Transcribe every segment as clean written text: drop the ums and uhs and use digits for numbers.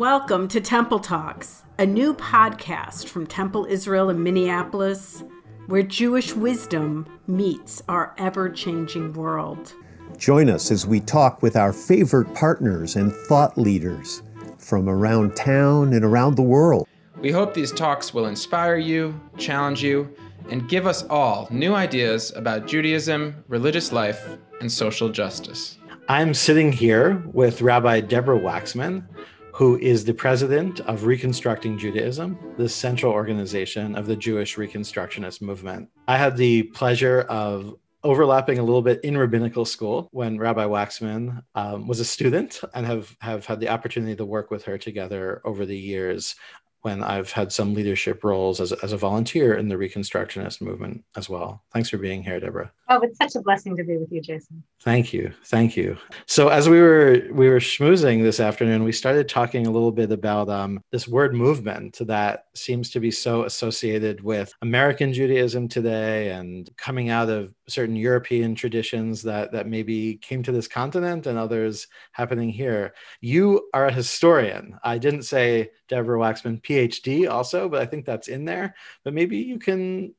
Welcome to Temple Talks, a new podcast from Temple Israel in Minneapolis, where Jewish wisdom meets our ever-changing world. Join us as we talk with our favorite partners and thought leaders from around town and around the world. We hope these talks will inspire you, challenge you, and give us all new ideas about Judaism, religious life, and social justice. I'm sitting here with Rabbi Deborah Waxman, who is the president of Reconstructing Judaism, the central organization of the Jewish Reconstructionist movement. I had the pleasure of overlapping a little bit in rabbinical school when Rabbi Waxman was a student, and have had the opportunity to work with her together over the years when I've had some leadership roles as a volunteer in the Reconstructionist movement as well. Thanks for being here, Deborah. Oh, it's such a blessing to be with you, Jason. Thank you. Thank you. So as we were schmoozing this afternoon, we started talking a little bit about this word movement that seems to be so associated with American Judaism today and coming out of certain European traditions that maybe came to this continent and others happening here. You are a historian. I didn't say Deborah Waxman, PhD also, but I think that's in there. But maybe you can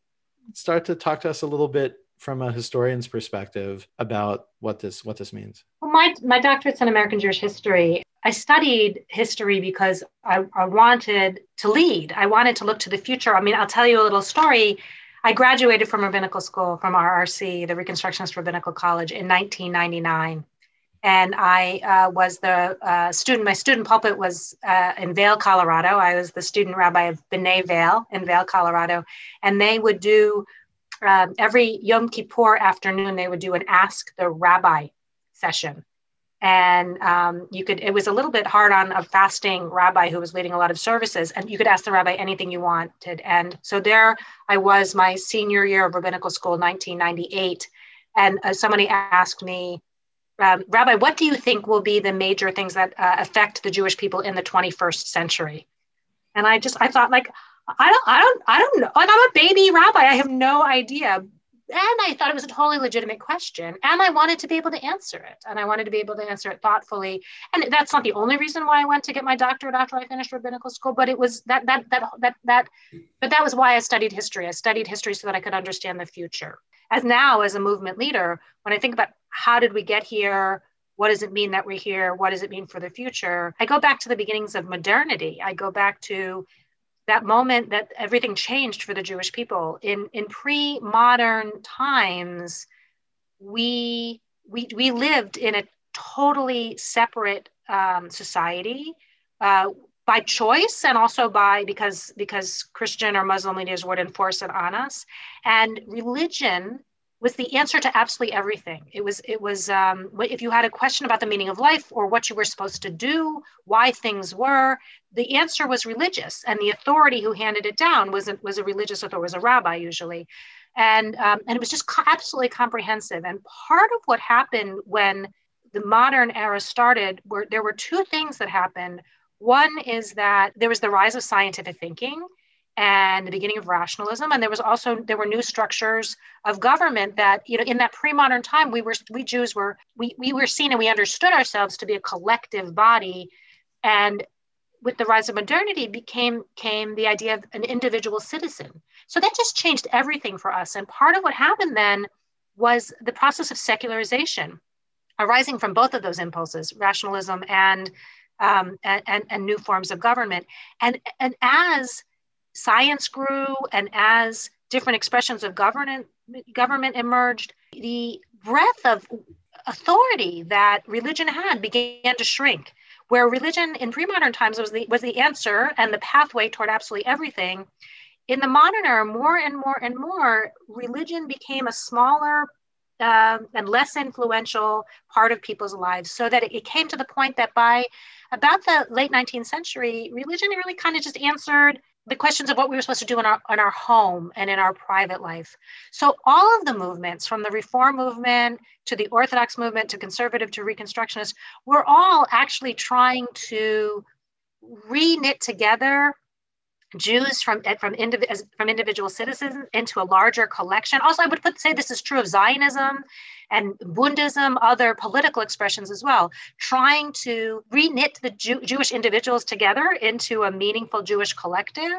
start to talk to us a little bit from a historian's perspective about what this means. Well, my doctorate's in American Jewish history. I studied history because I wanted to lead. I wanted to look to the future. I mean, I'll tell you a little story. I graduated from rabbinical school, from RRC, the Reconstructionist Rabbinical College, in 1999. And I was the student, my student pulpit was in Vail, Colorado. I was the student rabbi of B'nai Vail in Vail, Colorado. And they would do, every Yom Kippur afternoon, they would do an Ask the Rabbi session. And it was a little bit hard on a fasting rabbi who was leading a lot of services, and you could ask the rabbi anything you wanted. And so there I was, my senior year of rabbinical school, 1998. And somebody asked me, Rabbi, what do you think will be the major things that affect the Jewish people in the 21st century? And I thought, like, I don't know. And I'm a baby rabbi. I have no idea. And I thought it was a totally legitimate question. And I wanted to be able to answer it. And I wanted to be able to answer it thoughtfully. And that's not the only reason why I went to get my doctorate after I finished rabbinical school, but it was that was why I studied history. I studied history so that I could understand the future. As now, as a movement leader, when I think about how did we get here? What does it mean that we're here? What does it mean for the future? I go back to the beginnings of modernity. I go back to that moment that everything changed for the Jewish people. In pre-modern times, we lived in a totally separate society by choice, and also because Christian or Muslim leaders would enforce it on us. And religion was the answer to absolutely everything. It was if you had a question about the meaning of life or what you were supposed to do, why things were, the answer was religious, and the authority who handed it down was a religious authority, was a rabbi usually, and it was just absolutely comprehensive. And part of what happened when the modern era started, there were two things that happened. One is that there was the rise of scientific thinking and the beginning of rationalism, and there were new structures of government that, you know, in that pre-modern time, we Jews were seen and we understood ourselves to be a collective body. And with the rise of modernity came the idea of an individual citizen. So that just changed everything for us. And part of what happened then was the process of secularization, arising from both of those impulses, rationalism and new forms of government. And as science grew and as different expressions of government emerged, the breadth of authority that religion had began to shrink. Where religion in pre-modern times was the answer and the pathway toward absolutely everything, in the modern era, more and more and more, religion became a smaller and less influential part of people's lives, so that it came to the point that by about the late 19th century, religion really kind of just answered the questions of what we were supposed to do in our home and in our private life. So all of the movements, from the Reform movement to the Orthodox movement to Conservative to Reconstructionist, were all actually trying to re-knit together Jews from individual citizens into a larger collection. Also, I would say this is true of Zionism and Bundism, other political expressions as well, trying to re-knit the Jewish individuals together into a meaningful Jewish collective,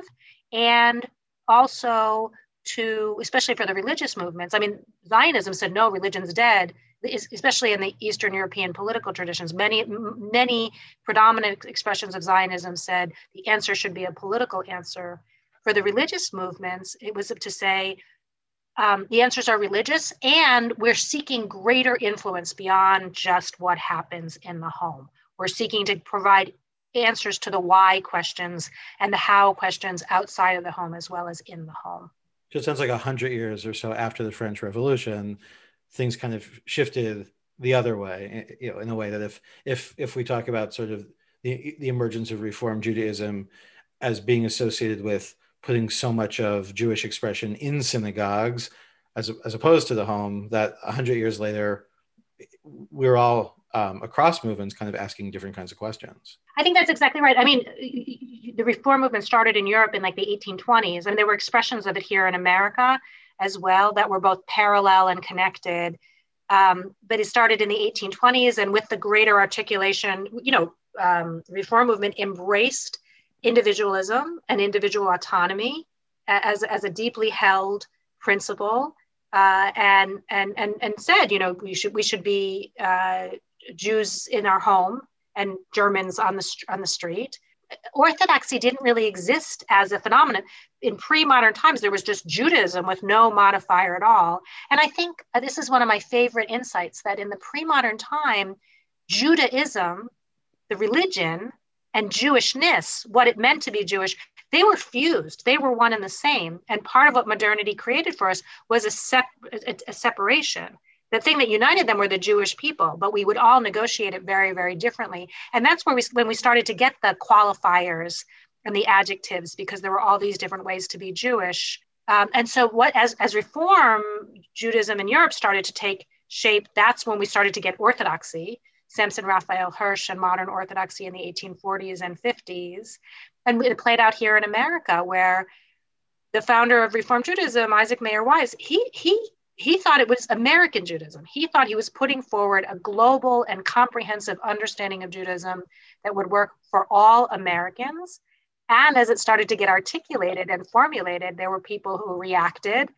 and also to, especially for the religious movements. I mean, Zionism said, no, religion's dead, especially in the Eastern European political traditions. Many predominant expressions of Zionism said the answer should be a political answer. For the religious movements, it was to say, the answers are religious, and we're seeking greater influence beyond just what happens in the home. We're seeking to provide answers to the why questions and the how questions outside of the home as well as in the home. So it sounds like 100 years or so after the French Revolution, things kind of shifted the other way, you know, in a way that if we talk about sort of the emergence of Reform Judaism as being associated with putting so much of Jewish expression in synagogues as opposed to the home, that 100 years later, we're all across movements kind of asking different kinds of questions. I think that's exactly right. I mean, the Reform movement started in Europe in like the 1820s, and there were expressions of it here in America as well that were both parallel and connected. But it started in the 1820s, and with the greater articulation, you know, Reform movement embraced individualism and individual autonomy as a deeply held principle, and said, you know, we should be Jews in our home and Germans on the street. Orthodoxy didn't really exist as a phenomenon. In pre-modern times, there was just Judaism with no modifier at all. And I think this is one of my favorite insights, that in the pre-modern time, Judaism, the religion, and Jewishness, what it meant to be Jewish, they were fused. They were one and the same. And part of what modernity created for us was a separation. The thing that united them were the Jewish people, but we would all negotiate it very, very differently. And that's where when we started to get the qualifiers and the adjectives, because there were all these different ways to be Jewish. And so as Reform Judaism in Europe started to take shape, that's when we started to get Orthodoxy, Samson Raphael Hirsch and modern Orthodoxy in the 1840s and 50s. And it played out here in America, where the founder of Reform Judaism, Isaac Mayer Wise, he thought it was American Judaism. He thought he was putting forward a global and comprehensive understanding of Judaism that would work for all Americans. And as it started to get articulated and formulated, there were people who reacted,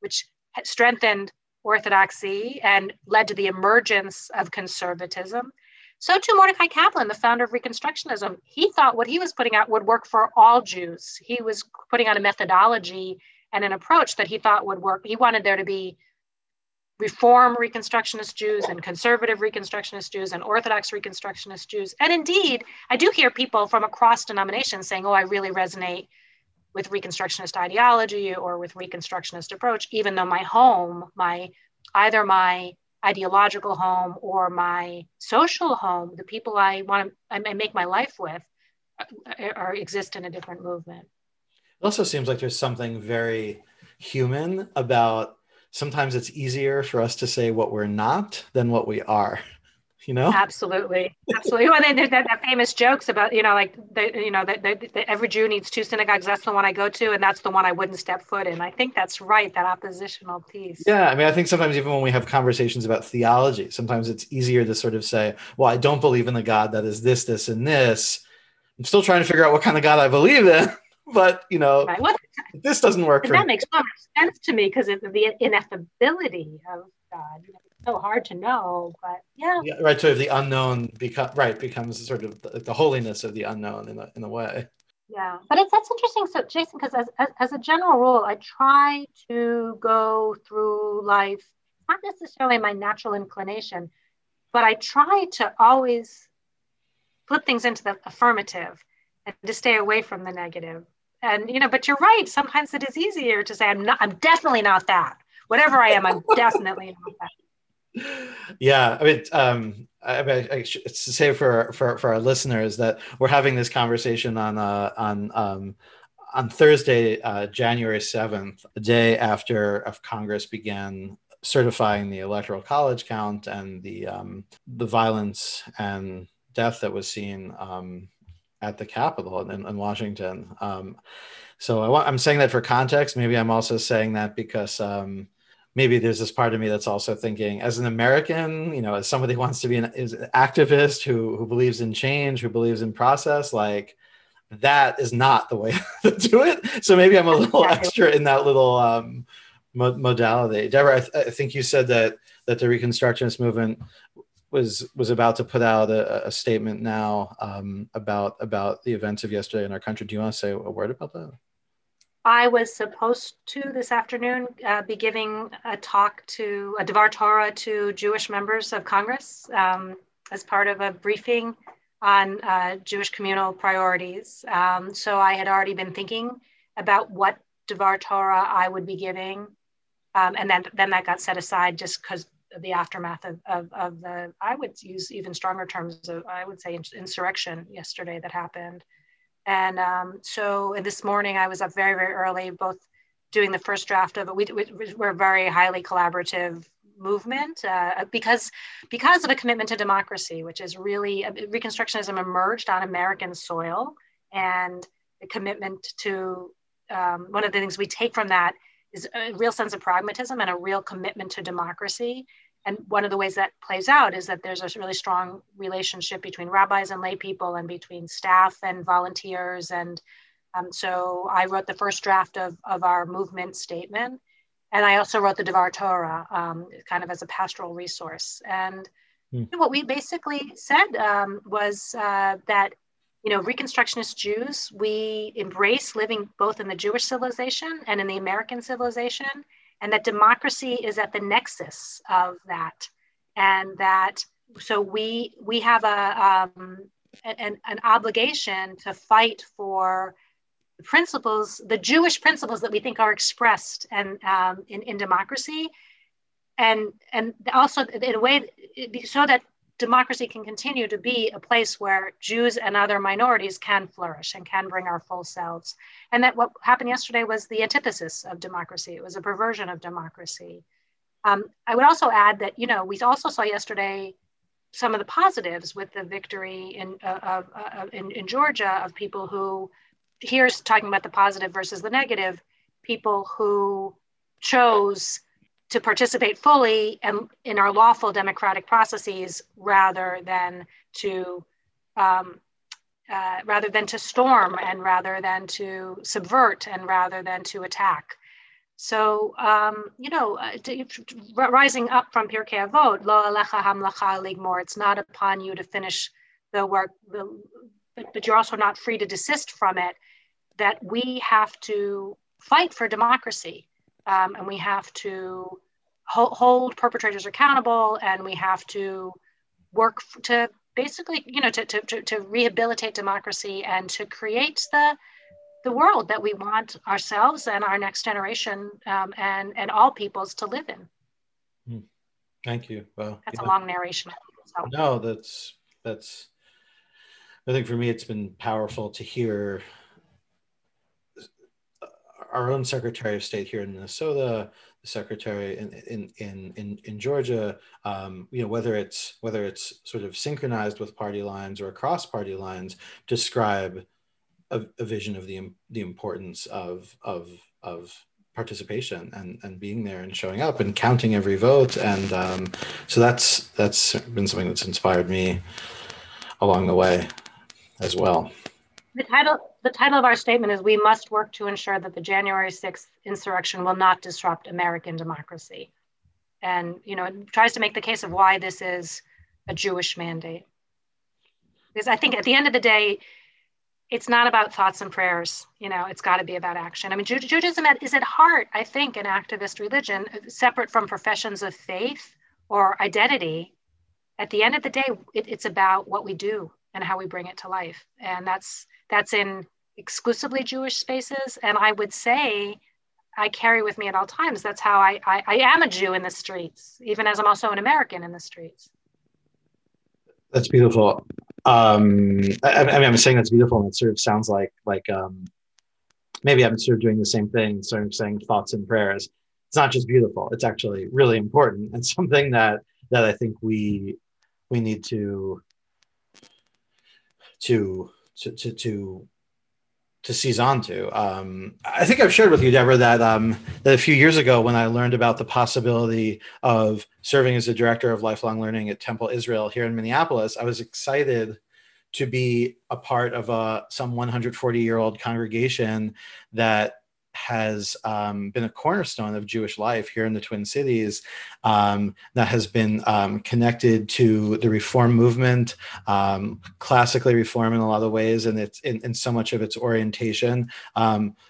which strengthened Orthodoxy and led to the emergence of conservatism. So too, Mordecai Kaplan, the founder of Reconstructionism, he thought what he was putting out would work for all Jews. He was putting out a methodology and an approach that he thought would work. He wanted there to be Reform Reconstructionist Jews and Conservative Reconstructionist Jews and Orthodox Reconstructionist Jews. And indeed, I do hear people from across denominations saying, oh, I really resonate with Reconstructionist ideology or with Reconstructionist approach, even though my home, either my ideological home or my social home, the people I make my life with, or exist in a different movement. It also seems like there's something very human about, sometimes it's easier for us to say what we're not than what we are, you know? Absolutely, absolutely. Well, then there's that famous jokes about, you know, like, every Jew needs two synagogues. That's the one I go to, and that's the one I wouldn't step foot in. I think that's right, that oppositional piece. Yeah, I mean, I think sometimes even when we have conversations about theology, sometimes it's easier to sort of say, well, I don't believe in the God that is this, this, and this. I'm still trying to figure out what kind of God I believe in. But, you know, right. Well, this doesn't work for me. That makes so much sense to me because of the ineffability of God. It's so hard to know, but yeah. Right, so the unknown becomes sort of the holiness of the unknown in a way. Yeah, but that's interesting, so Jason, because as a general rule, I try to go through life, not necessarily my natural inclination, but I try to always put things into the affirmative and to stay away from the negative. And, you know, but you're right. Sometimes it is easier to say, I'm definitely not that. Whatever I am, I'm definitely not that. Yeah. I mean, I should say for our listeners that we're having this conversation on Thursday, January 7th, the day after Congress began certifying the Electoral College count and the violence and death that was seen at the Capitol in Washington. So I'm saying that for context. Maybe I'm also saying that because maybe there's this part of me that's also thinking, as an American, you know, as somebody who wants to be an activist who believes in change, who believes in process, like that is not the way to do it. So maybe I'm a little extra in that little modality. Deborah, I think you said that the Reconstructionist movement was about to put out a statement now about the events of yesterday in our country. Do you want to say a word about that? I was supposed to this afternoon be giving a talk to a Dvar Torah to Jewish members of Congress as part of a briefing on Jewish communal priorities. So I had already been thinking about what Dvar Torah I would be giving. And then that got set aside just because the aftermath of the, I would use even stronger terms of, I would say insurrection yesterday that happened. And so this morning I was up very, very early, both doing the first draft of it. We're a very highly collaborative movement because of a commitment to democracy, which is really, Reconstructionism emerged on American soil, and the commitment to, one of the things we take from that is a real sense of pragmatism and a real commitment to democracy. And one of the ways that plays out is that there's a really strong relationship between rabbis and lay people and between staff and volunteers. And so I wrote the first draft of our movement statement. And I also wrote the Dvar Torah kind of as a pastoral resource. And what we basically said was that, you know, Reconstructionist Jews, we embrace living both in the Jewish civilization and in the American civilization, and that democracy is at the nexus of that. And that, so we have an obligation to fight for the principles, the Jewish principles that we think are expressed and in democracy. And also in a way, so that democracy can continue to be a place where Jews and other minorities can flourish and can bring our full selves. And that what happened yesterday was the antithesis of democracy. It was a perversion of democracy. I would also add that, you know, we also saw yesterday some of the positives with the victory in Georgia of people who, here's talking about the positive versus the negative, people who chose to participate fully and in our lawful democratic processes rather than to storm and rather than to subvert and rather than to attack. So, you know, rising up from Pirkei Avot, lo alecha hamlacha ligmor, it's not upon you to finish the work, but you're also not free to desist from it, that we have to fight for democracy. And we have to hold perpetrators accountable, and we have to work to basically, you know, to rehabilitate democracy and to create the world that we want ourselves and our next generation and all peoples to live in. Thank you. Well, that's a long narration. So. No, that's. I think for me, it's been powerful to hear our own Secretary of State here in Minnesota, the Secretary in Georgia, you know, whether it's sort of synchronized with party lines or across party lines, describe a vision of the importance of participation and being there and showing up and counting every vote, and so that's been something that's inspired me along the way as well. The title of our statement is, we must work to ensure that the January 6th insurrection will not disrupt American democracy. And, you know, it tries to make the case of why this is a Jewish mandate. Because I think at the end of the day, it's not about thoughts and prayers, you know, it's got to be about action. I mean, Judaism is at heart, I think, an activist religion, separate from professions of faith or identity. At the end of the day, it's about what we do and how we bring it to life. And that's in exclusively Jewish spaces. And I would say I carry with me at all times. That's how I am a Jew in the streets, even as I'm also an American in the streets. That's beautiful. I mean, I'm saying that's beautiful, and it sort of sounds like maybe I'm sort of doing the same thing, sort of saying thoughts and prayers. It's not just beautiful, it's actually really important, and something that I think we need to to seize onto. I think I've shared with you, Deborah, that that a few years ago when I learned about the possibility of serving as the director of lifelong learning at Temple Israel here in Minneapolis, I was excited to be a part of some 140-year-old congregation that has been a cornerstone of Jewish life here in the Twin Cities, that has been connected to the Reform movement, classically Reform in a lot of ways, and it's in so much of its orientation,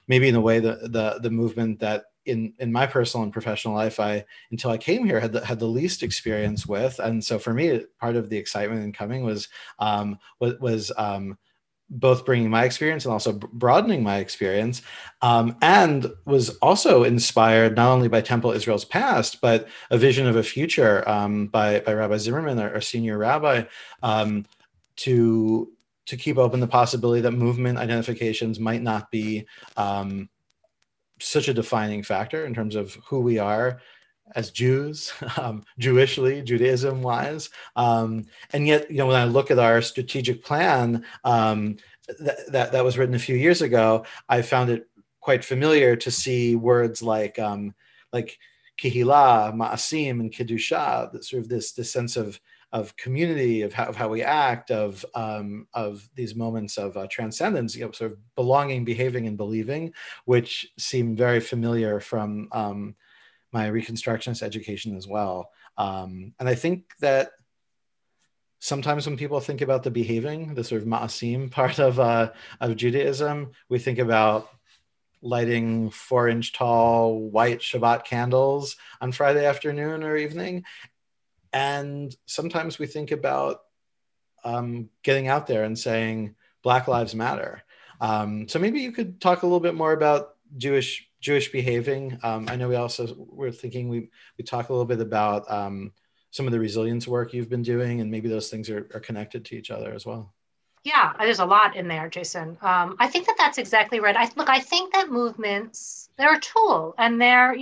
maybe in a way the movement that in my personal and professional life, until I came here, had the least experience with. And so for me, part of the excitement in coming was both bringing my experience and also broadening my experience, and was also inspired not only by Temple Israel's past, but a vision of a future by Rabbi Zimmerman, our senior rabbi, to keep open the possibility that movement identifications might not be such a defining factor in terms of who we are as Jews, Jewishly, Judaism-wise. And yet, you know, when I look at our strategic plan that was written a few years ago, I found it quite familiar to see words like Kihila, Ma'asim, and Kedusha, sort of this sense of community, of how we act, of these moments of transcendence, you know, sort of belonging, behaving, and believing, which seem very familiar from my Reconstructionist education as well. And I think that sometimes when people think about the behaving, the sort of ma'asim part of Judaism, we think about lighting 4-inch tall white Shabbat candles on Friday afternoon or evening. And sometimes we think about getting out there and saying, Black Lives Matter. So maybe you could talk a little bit more about Jewish behaving. I know we talk a little bit about some of the resilience work you've been doing, and maybe those things are connected to each other as well. Yeah, there's a lot in there, Jason. I think that's exactly right. I think that movements, they're a tool, and they are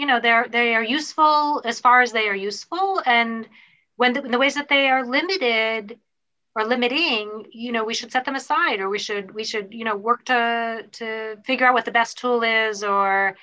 useful as far as they are useful. And in the ways that they are limited or limiting, you know, we should set them aside, or we should, you know, work to figure out what the best tool is, or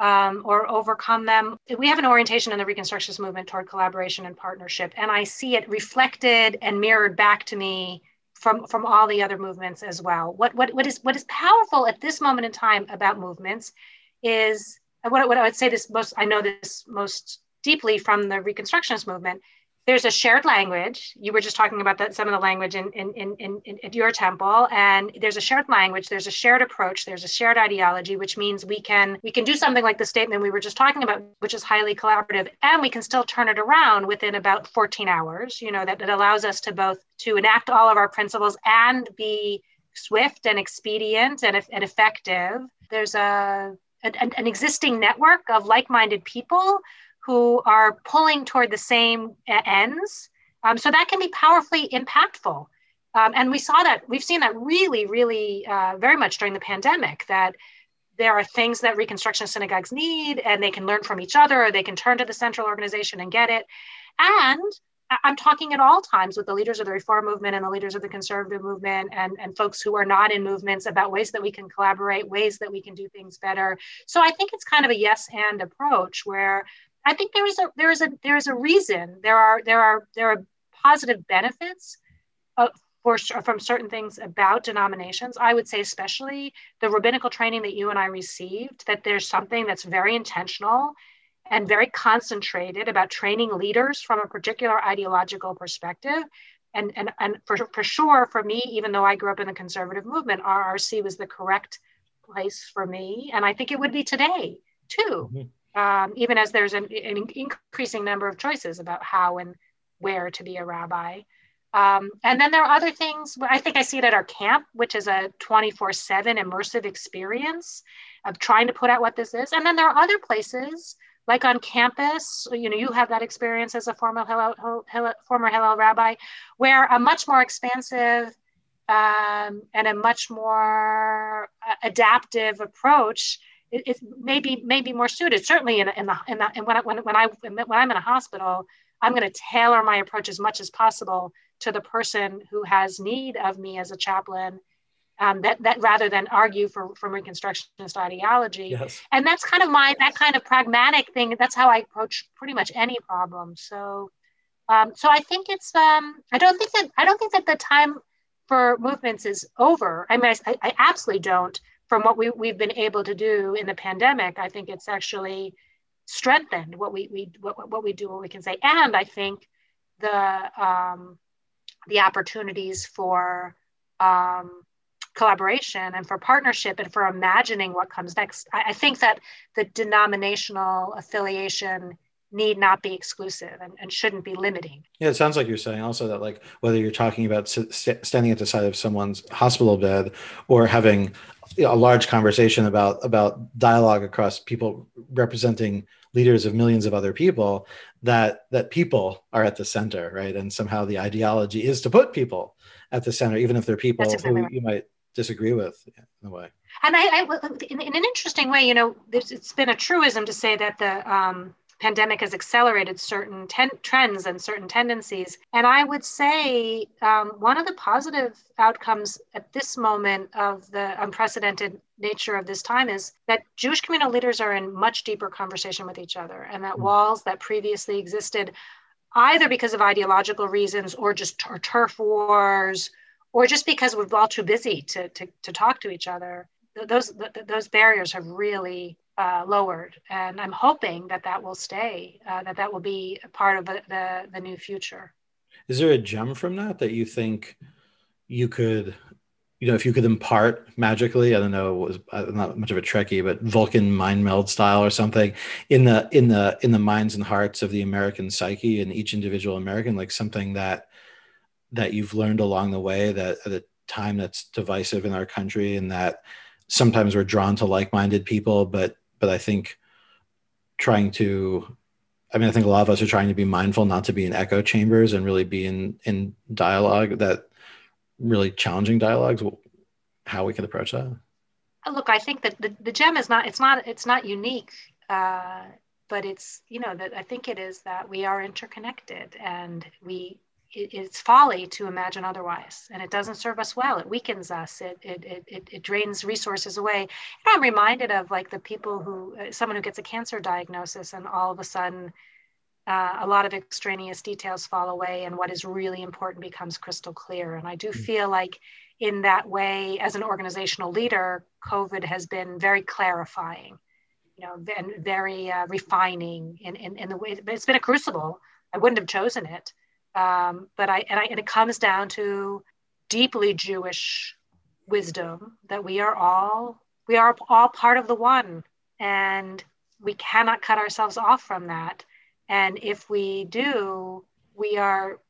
overcome them. We have an orientation in the Reconstructionist movement toward collaboration and partnership, and I see it reflected and mirrored back to me from all the other movements as well. What is powerful at this moment in time about movements is what I would say I know this most deeply from the Reconstructionist movement. There's a shared language. You were just talking about that, some of the language in at your temple, and there's a shared language, there's a shared approach, there's a shared ideology, which means we can do something like the statement we were just talking about, which is highly collaborative, and we can still turn it around within about 14 hours, you know, that allows us to both to enact all of our principles and be swift and expedient and effective. There's an existing network of like-minded people who are pulling toward the same ends. So that can be powerfully impactul. And we've seen that really, really very much during the pandemic, that there are things that Reconstruction synagogues need, and they can learn from each other, or they can turn to the central organization and get it. And I'm talking at all times with the leaders of the Reform movement and the leaders of the Conservative movement and folks who are not in movements about ways that we can collaborate, ways that we can do things better. So I think it's kind of a yes and approach, where I think there is a reason there are positive benefits from certain things about denominations. I would say especially the rabbinical training that you and I received, that there's something that's very intentional and very concentrated about training leaders from a particular ideological perspective. And for sure, for me, even though I grew up in the Conservative movement, RRC was the correct place for me. And I think it would be today too. Mm-hmm. Even as there's an increasing number of choices about how and where to be a rabbi. And then there are other things. I think I see it at our camp, which is a 24/7 immersive experience of trying to put out what this is. And then there are other places, like on campus, you know, you have that experience as a former Hillel rabbi, where a much more expansive and a much more adaptive approach it may be more suited. Certainly, when I'm in a hospital, I'm going to tailor my approach as much as possible to the person who has need of me as a chaplain, that rather than argue for Reconstructionist ideology. Yes. And that's kind of that kind of pragmatic thing. That's how I approach pretty much any problem. So, so I think it's, I don't think that the time for movements is over. I mean, I absolutely don't. From what we've been able to do in the pandemic, I think it's actually strengthened what we can say. And I think the opportunities for collaboration and for partnership and for imagining what comes next. I think that the denominational affiliation need not be exclusive and shouldn't be limiting. Yeah, it sounds like you're saying also that, like, whether you're talking about standing at the side of someone's hospital bed or having a large conversation about dialogue across people representing leaders of millions of other people, that people are at the center, right? And somehow the ideology is to put people at the center, even if they're people who you might disagree with in a way. And in an interesting way, you know, it's been a truism to say that the pandemic has accelerated certain trends and certain tendencies. And I would say one of the positive outcomes at this moment of the unprecedented nature of this time is that Jewish communal leaders are in much deeper conversation with each other, and that walls that previously existed either because of ideological reasons or just turf wars, or just because we're all too busy to talk to each other, those barriers have really lowered, and I'm hoping that will stay, that will be a part of the new future. Is there a gem from that you think you could, you know, if you could impart magically? I don't know, not much of a Trekkie, but Vulcan mind meld style or something in the minds and hearts of the American psyche and each individual American, like something that you've learned along the way, that at a time that's divisive in our country, and that sometimes we're drawn to like-minded people, but I think I think a lot of us are trying to be mindful not to be in echo chambers and really be in dialogue, that really challenging dialogues, how we can approach that. Look, I think that the gem is not unique, but it's, you know, that I think it is that we are interconnected, and it's folly to imagine otherwise, and it doesn't serve us well. It weakens us. It drains resources away. And I'm reminded of, like, the people someone who gets a cancer diagnosis, and all of a sudden a lot of extraneous details fall away, and what is really important becomes crystal clear. And I do feel like in that way, as an organizational leader, COVID has been very clarifying, you know, and very refining in the way. But it's been a crucible. I wouldn't have chosen it. But it comes down to deeply Jewish wisdom that we are all part of the one, and we cannot cut ourselves off from that. And if we do, we are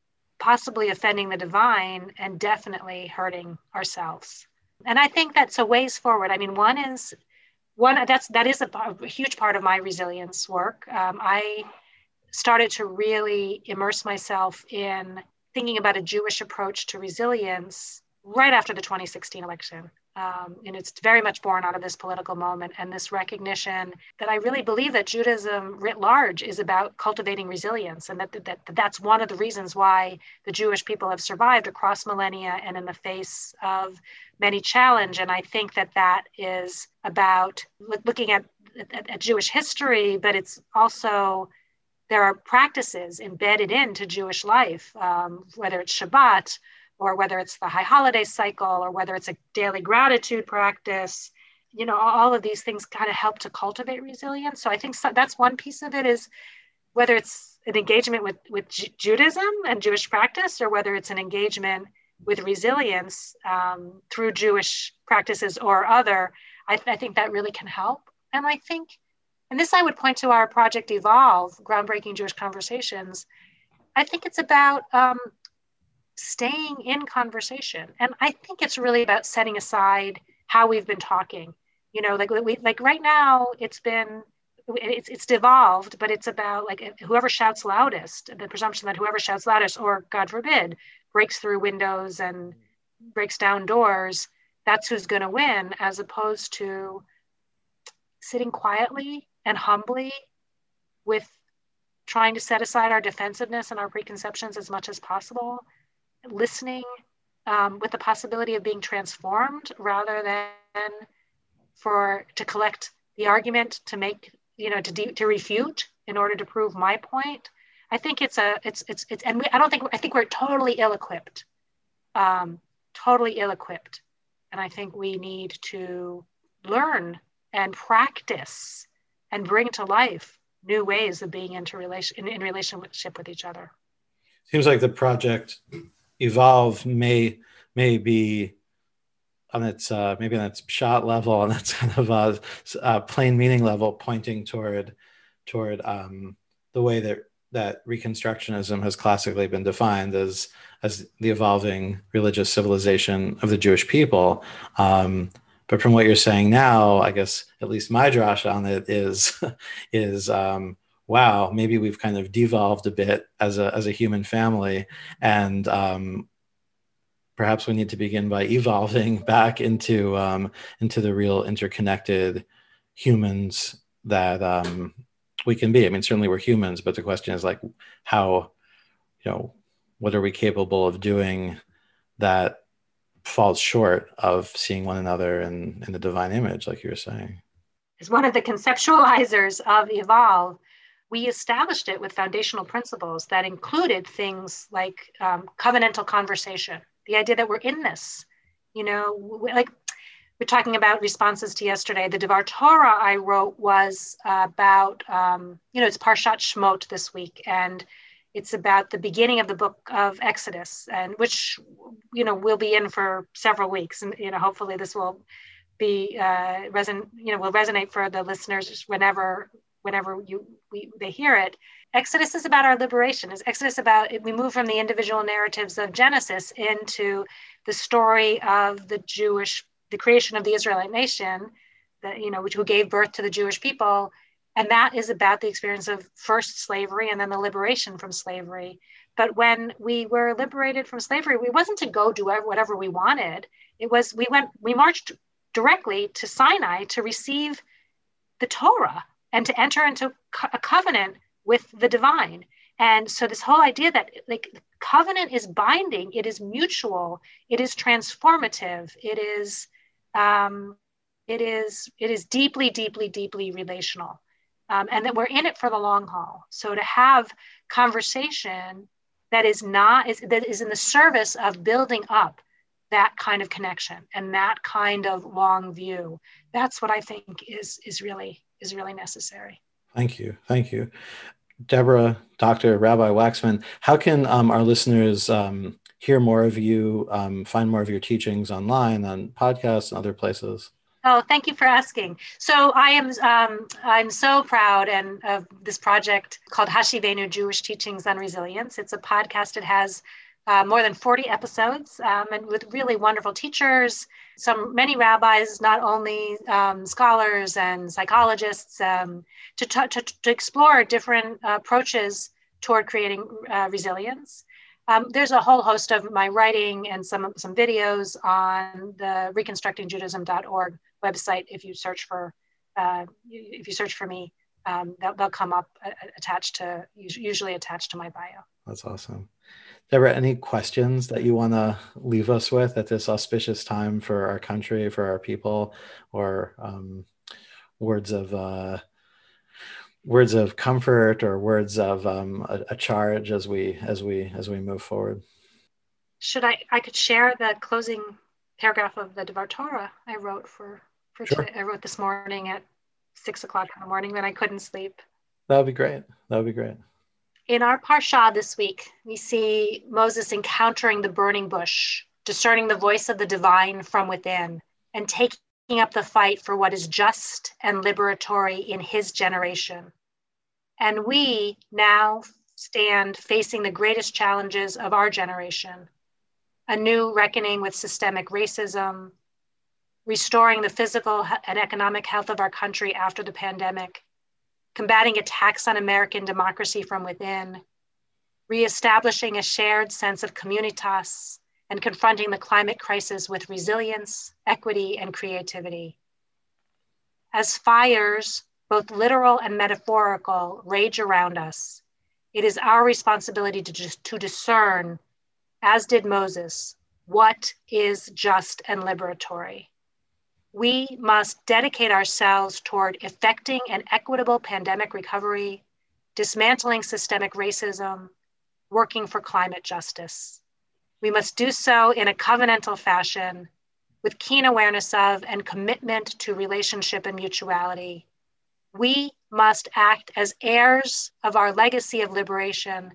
possibly offending the divine and definitely hurting ourselves. And I think that's a ways forward. I mean, that is a huge part of my resilience work. I started to really immerse myself in thinking about a Jewish approach to resilience right after the 2016 election. And it's very much born out of this political moment and this recognition that I really believe that Judaism writ large is about cultivating resilience, and that's one of the reasons why the Jewish people have survived across millennia and in the face of many challenge. And I think that is about looking at Jewish history, but it's also, there are practices embedded into Jewish life, whether it's Shabbat, or whether it's the high holiday cycle, or whether it's a daily gratitude practice. You know, all of these things kind of help to cultivate resilience. So I think that's one piece of it, is whether it's an engagement with Judaism and Jewish practice, or whether it's an engagement with resilience through Jewish practices or other. I think that really can help. And I think, and this I would point to our Project Evolve, Groundbreaking Jewish Conversations. I think it's about staying in conversation. And I think it's really about setting aside how we've been talking. You know, like right now it's devolved, but it's about, like, whoever shouts loudest, the presumption that whoever shouts loudest, or God forbid, breaks through windows and breaks down doors, that's who's gonna win, as opposed to sitting quietly and humbly with trying to set aside our defensiveness and our preconceptions as much as possible, listening with the possibility of being transformed, rather than to collect the argument to make, to refute in order to prove my point. I think I think we're totally ill-equipped, And I think we need to learn and practice and bring to life new ways of being in relationship with each other. Seems like the Project Evolve may be on its maybe on its shot level and that's kind of plain meaning level, pointing toward the way that Reconstructionism has classically been defined as the evolving religious civilization of the Jewish people. But from what you're saying now, I guess at least my drasha on it is wow, maybe we've kind of devolved a bit as a human family, and perhaps we need to begin by evolving back into the real interconnected humans that we can be. I mean, certainly we're humans, but the question is, like, how, what are we capable of doing that falls short of seeing one another in the divine image, like you were saying? As one of the conceptualizers of Evolve, we established it with foundational principles that included things like covenantal conversation, the idea that we're in this, like we're talking about responses to yesterday. The Devar Torah I wrote was about, it's Parshat Shmot this week, and it's about the beginning of the book of Exodus, and which, we'll be in for several weeks. And, hopefully this will be, will resonate for the listeners whenever they hear it. Exodus is about our liberation. We move from the individual narratives of Genesis into the story of the creation of the Israelite nation, who gave birth to the Jewish people. And that is about the experience of first slavery and then the liberation from slavery. But when we were liberated from slavery, we wasn't to go do whatever we wanted. It was, we marched directly to Sinai to receive the Torah and to enter into a covenant with the divine. And so this whole idea that covenant is binding, it is mutual, it is transformative, it is deeply, deeply, deeply relational. And that we're in it for the long haul. So to have conversation that is in the service of building up that kind of connection and that kind of long view, that's what I think is really necessary. Thank you, Deborah, Dr. Rabbi Waxman. How can our listeners hear more of you, find more of your teachings online, on podcasts, and other places? Oh, thank you for asking. So I'm so proud of this project called Hashivenu, Jewish Teachings on Resilience. It's a podcast. It has more than 40 episodes and with really wonderful teachers, many rabbis, not only scholars and psychologists, to explore different approaches toward creating resilience. There's a whole host of my writing and some videos on the reconstructingjudaism.org website. If you search for me, they'll come up usually attached to my bio. That's awesome. Deborah, any questions that you want to leave us with at this auspicious time for our country, for our people, or words of comfort or words of a charge as we move forward? I could share the closing paragraph of the Devar Torah I wrote for sure. I wrote this morning at 6:00 in the morning when I couldn't sleep. That would be great. In our Parsha this week, we see Moses encountering the burning bush, discerning the voice of the divine from within, and taking up the fight for what is just and liberatory in his generation. And we now stand facing the greatest challenges of our generation: a new reckoning with systemic racism, restoring the physical and economic health of our country after the pandemic, combating attacks on American democracy from within, reestablishing a shared sense of communitas, and confronting the climate crisis with resilience, equity, and creativity. As fires, both literal and metaphorical, rage around us, it is our responsibility to discern, as did Moses, what is just and liberatory. We must dedicate ourselves toward effecting an equitable pandemic recovery, dismantling systemic racism, working for climate justice. We must do so in a covenantal fashion with keen awareness of and commitment to relationship and mutuality. We must act as heirs of our legacy of liberation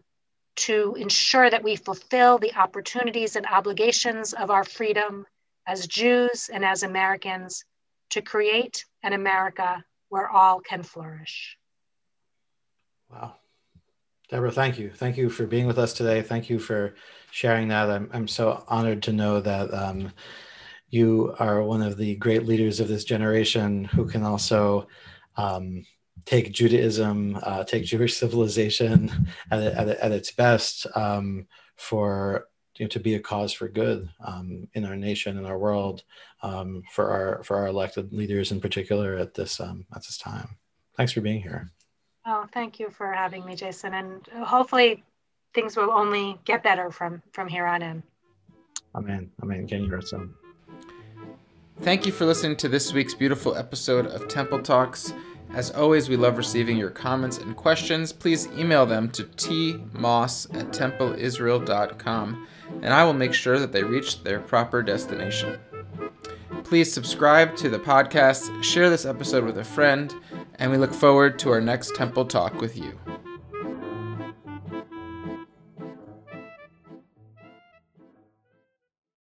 to ensure that we fulfill the opportunities and obligations of our freedom as Jews and as Americans to create an America where all can flourish. Wow. Deborah, thank you. Thank you for being with us today. Thank you for sharing that. I'm so honored to know that you are one of the great leaders of this generation who can also take Judaism, take Jewish civilization at its best for, you know, to be a cause for good in our nation, in our world, for our elected leaders in particular at this time. Thanks for being here. Oh, thank you for having me, Jason. And hopefully things will only get better from here on in. Amen. Amen. Can you hear us? Thank you for listening to this week's beautiful episode of Temple Talks. As always, we love receiving your comments and questions. Please email them to tmoss@templeisrael.com, and I will make sure that they reach their proper destination. Please subscribe to the podcast, share this episode with a friend, and we look forward to our next Temple Talk with you.